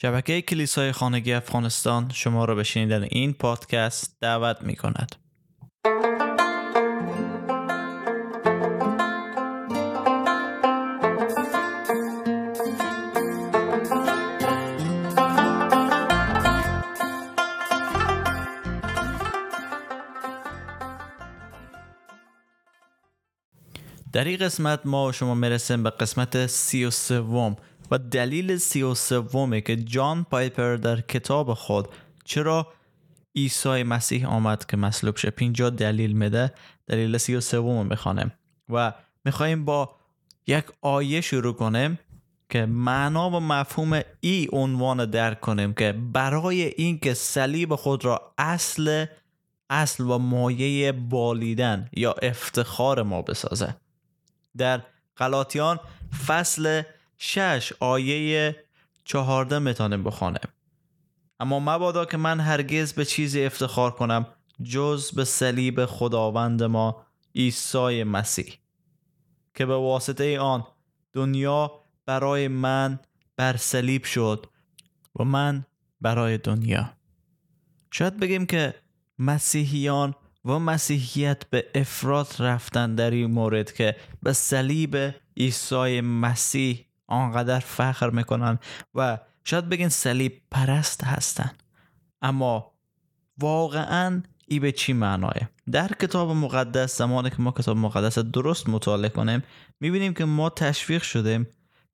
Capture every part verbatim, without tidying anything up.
شبکه کلیسای خانگی افغانستان شما را به شنیدن این پادکست دعوت می کند. در این قسمت ما شما میرسیم به قسمت سی و سوم و دلیل سی و سومه که جان پایپر در کتاب خود چرا عیسی مسیح آمد که مصلوب شد پینجا دلیل میده. دلیل سی و سوم میخوانم و میخواییم با یک آیه شروع کنیم که معنا و مفهوم ای عنوان درک کنیم که برای این که صلیب خود را اصل اصل و مایه بالیدن یا افتخار ما بسازه. در گلاتیان فصل شش آیه چهارده میتونم بخونم: اما مبادا که من هرگز به چیزی افتخار کنم جز به صلیب خداوند ما عیسی مسیح که به واسطه آن دنیا برای من بر صلیب شد و من برای دنیا. شاید بگیم که مسیحیان و مسیحیت به افراط رفتن در این مورد که به صلیب عیسی مسیح آنقدر فخر میکنن و شاید بگین صلیب پرست هستن، اما واقعا ای به چی معنایه؟ در کتاب مقدس زمانی که ما کتاب مقدس درست مطالعه کنیم میبینیم که ما تشویق شدیم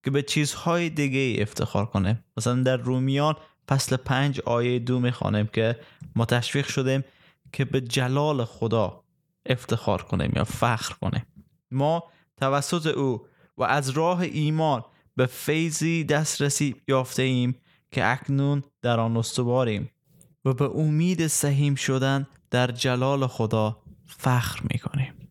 که به چیزهای دیگه افتخار کنیم. مثلا در رومیان فصل پنج آیه دو میخوانیم که ما تشویق شدیم که به جلال خدا افتخار کنیم یا فخر کنیم. ما توسط او و از راه ایمان به فیضی دسترسی یافته ایم که اکنون در آن استواریم و به امید سهیم شدن در جلال خدا فخر میکنیم.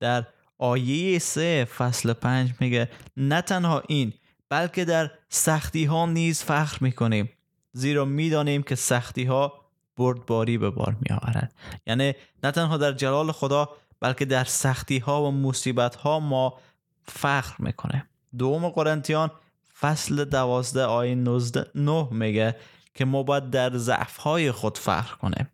در آیه سه فصل پنج میگه نه تنها این بلکه در سختی ها نیز فخر میکنیم زیرا میدانیم که سختی ها بردباری به بار می آورد. یعنی نه تنها در جلال خدا بلکه در سختی ها و مصیبت ها ما فخر میکنه. دوم قرنتیان فصل دوازده آیه نه میگه که ما باید در ضعف های خود فخر کنیم.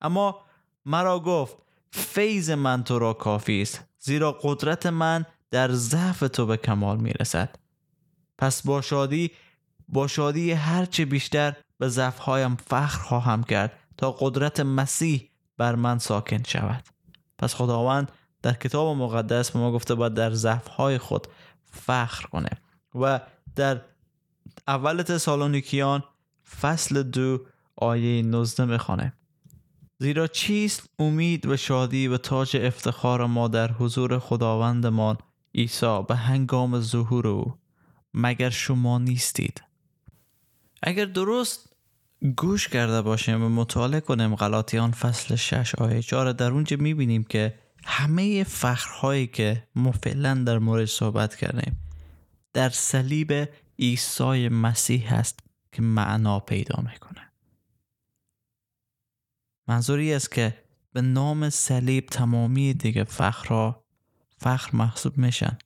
اما مرا گفت فیض من تو را کافی است زیرا قدرت من در ضعف تو به کمال میرسد. پس با شادی با شادی هرچه بیشتر به ضعف هایم فخر خواهم کرد تا قدرت مسیح بر من ساکن شود. پس خداوند در کتاب مقدس به ما گفته باید در ضعف های خود فخر کنه و در اول تسالونیکیان فصل دو آیه نوزده میخوانه زیرا چیست امید و شادی و تاج افتخار ما در حضور خداوندمان عیسی به هنگام ظهور او مگر شما نیستید؟ اگر درست گوش کرده باشیم و مطالعه کنیم گلاتیان فصل شش آیه چهار در اونجا میبینیم که همه فخرهایی که ما فعلا در مورد صحبت کردیم در صلیب عیسی مسیح هست که معنا پیدا میکنه. منظوری است که به نام صلیب تمامی دیگه فخرها فخر محسوب میشن،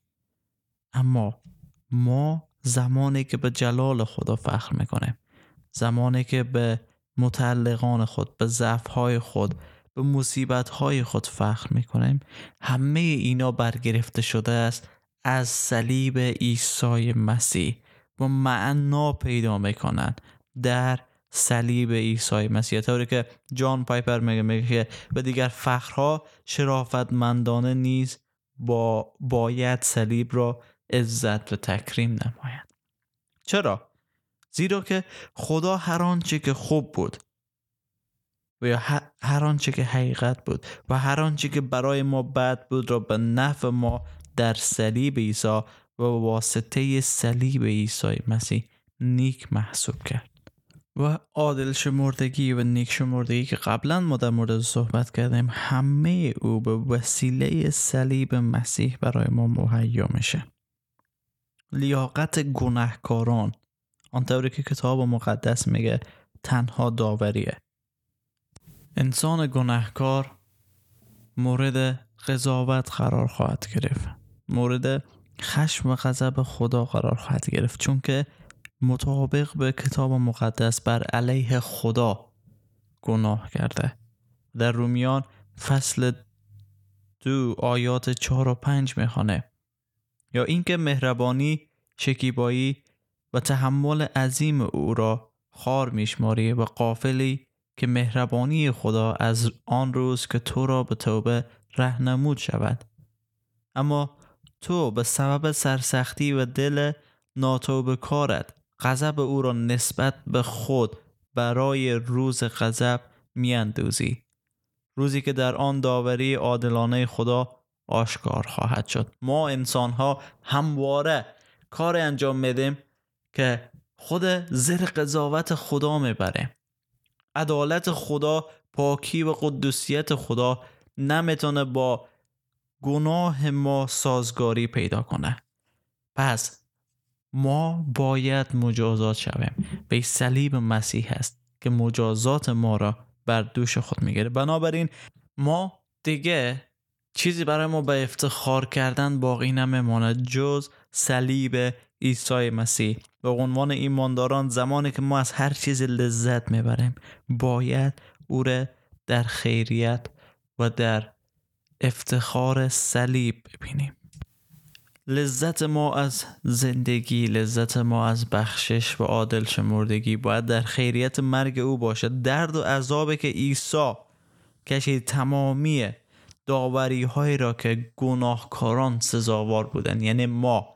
اما ما زمانی که به جلال خدا فخر میکنیم، زمانی که به متعلقان خود، به ضعف‌های خود، به مصیبت‌های خود فخر میکنیم، همه اینا برگرفته شده است از صلیب عیسی مسیح و معنا پیدا میکنند در صلیب عیسی مسیح. طوری که جان پایپر میگه میگه که به دیگر فخرها شرافتمندانه نیز با باید صلیب را عزت و تکریم نماید. چرا؟ زیرا که خدا هر آنچه که خوب بود و یا هر آنچه که حقیقت بود و هر آنچه که برای ما بد بود را به نفع ما در صلیب عیسی و واسطه صلیب عیسی مسیح نیک محسوب کرد. و عادل شمردگی و نیک شمردگی که قبلا ما در مورد صحبت کردیم همه او به وسیله صلیب مسیح برای ما مهیا میشه. لیاقت گناهکاران آنطوری که کتاب مقدس میگه تنها داوریه. انسان گناهکار مورد قضاوت قرار خواهد گرفت، مورد خشم و غضب خدا قرار خواهد گرفت، چون که مطابق به کتاب مقدس بر علیه خدا گناه کرده. در رومیان فصل دو آیات چهار و پنج میخوانه: یا اینکه مهربانی، شکیبایی و تحمل عظیم او را خوار میشماری و غافلی که مهربانی خدا از آن روز که تو را به توبه راهنمود شود، اما تو به سبب سرسختی و دل ناتوبه کارت غضب او را نسبت به خود برای روز غضب میاندوزی، روزی که در آن داوری عادلانه خدا آشکار خواهد شد. ما انسان ها همواره کار انجام میدیم که خود زیر قضاوت خدا میبره. عدالت خدا، پاکی و قدوسیت خدا نمیتونه با گناه ما سازگاری پیدا کنه. پس ما باید مجازات شویم. به صلیب مسیح هست که مجازات ما را بر دوش خود میگیره. بنابراین ما دیگه چیزی برای ما به افتخار کردن باقی نمیماند جز صلیب عیسی مسیح. به عنوان ایمانداران زمانی که ما از هر چیز لذت میبریم باید او را در خیریت و در افتخار صلیب ببینیم. لذت ما از زندگی، لذت ما از بخشش و عادل شمردگی باید در خیریت مرگ او باشد. درد و عذابی که عیسی کشید تمامی داوری هایی را که گناهکاران سزاوار بودند، یعنی ما،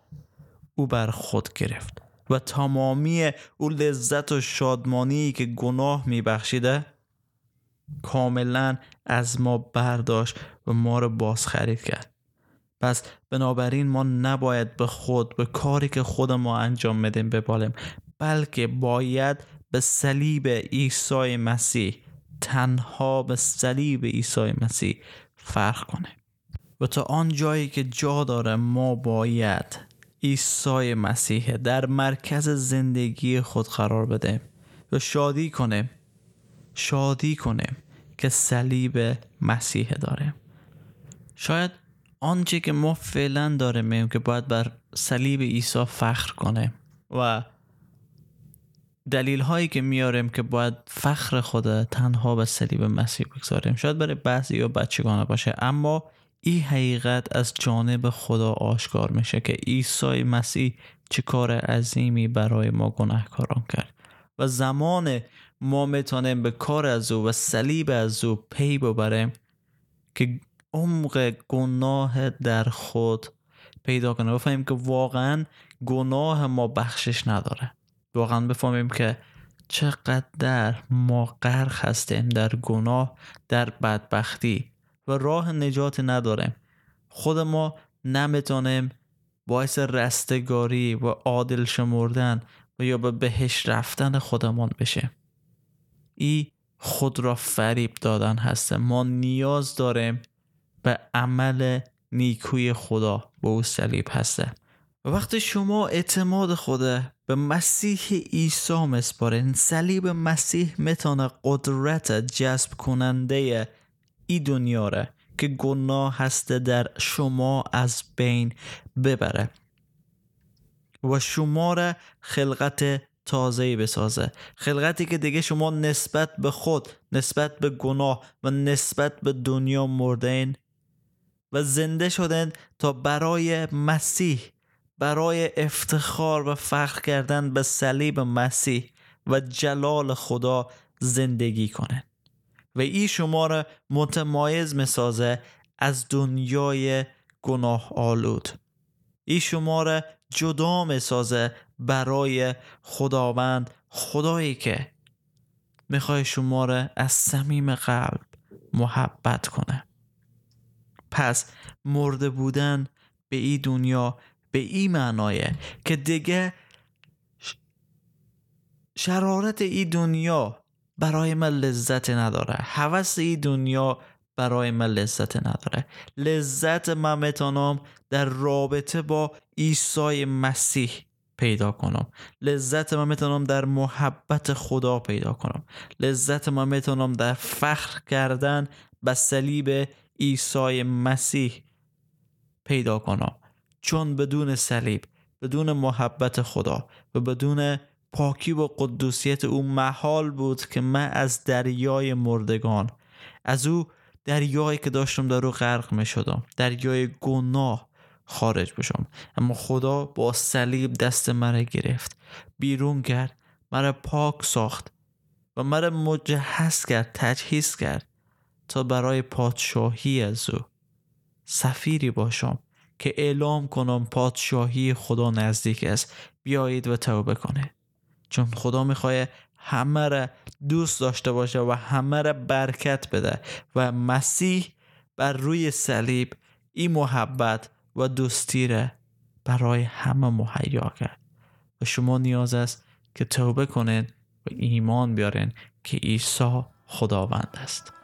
او بر خود گرفت و تمامی او لذت و شادمانی که گناه میبخشیده کاملا از ما برداشت و ما را بازخرید کرد. پس بنابراین ما نباید به خود، به کاری که خود ما انجام میدیم ببالیم، بلکه باید به صلیب عیسی مسیح، تنها به صلیب عیسی مسیح فرق کنه. و تا آن جایی که جا داره ما باید عیسی مسیح در مرکز زندگی خود قرار بدیم و شادی کنیم، شادی کنیم که صلیب مسیح داره. شاید آنچه که ما فعلا داریم میگیم که باید بر صلیب عیسی فخر کنیم و دلیل هایی که میاریم که باید فخر خود تنها به صلیب مسیح بگذاریم شاید برای بعضی یا بچگانه باشه، اما این حقیقت از جانب خدا آشکار میشه که عیسی مسیح چه کار عظیمی برای ما گناهکاران کرد و زمان ما میتونیم به کار از او و صلیب از او پی ببریم که عمق گناه در خود پیدا کنه. بفهمیم که واقعا گناه ما بخشش نداره، واقعا بفهمیم که چقدر ما غرق هستیم در گناه، در بدبختی و راه نجات نداریم. خود ما نمیتونیم باعث رستگاری و عادل شمردن و یا به بهشت رفتن خودمان بشه. این خود را فریب دادن هست. ما نیاز داریم به عمل نیکوی خدا، به او صلیب هسته. وقتی شما اعتماد خود به مسیح عیسی مسپارین، صلیب مسیح میتونه قدرت جذب کننده این دنیا را که گناه هسته در شما از بین ببره و شما را خلقت تازه‌ای بسازه، خلقتی که دیگه شما نسبت به خود، نسبت به گناه و نسبت به دنیا مردین و زنده شدن تا برای مسیح، برای افتخار و فخر کردن به صلیب مسیح و جلال خدا زندگی کنن و این شما را متمایز می‌سازه از دنیای گناه آلود. این شما را جدا می‌سازه برای خداوند، خدایی که می‌خواد شما را از صمیم قلب محبت کنه. پس مرده بودن به این دنیا به این معنایه که دیگه شرارت این دنیا برای من لذت نداره، هوس این دنیا برای من لذت نداره. لذت من میتونم در رابطه با عیسی مسیح پیدا کنم، لذت من میتونم در محبت خدا پیدا کنم، لذت من میتونم در فخر کردن به صلیب عیسی مسیح پیدا کنم، چون بدون صلیب، بدون محبت خدا و بدون پاکی و قدوسیت او محال بود که من از دریای مردگان، از او دریایی که داشتم در او غرق می شدم، دریای گناه خارج بشم. اما خدا با صلیب دست مرا گرفت، بیرون کرد، مرا پاک ساخت و مرا مجهز کرد، تجهیز کرد تا برای پادشاهی از او سفیری باشم که اعلام کنم پادشاهی خدا نزدیک است، بیایید و توبه کنید. چون خدا میخواد همه را دوست داشته باشه و همه را برکت بده و مسیح بر روی صلیب این محبت و دوستی را برای همه مهیا کرد و شما نیاز است که توبه کنید و ایمان بیارین که عیسی خداوند است.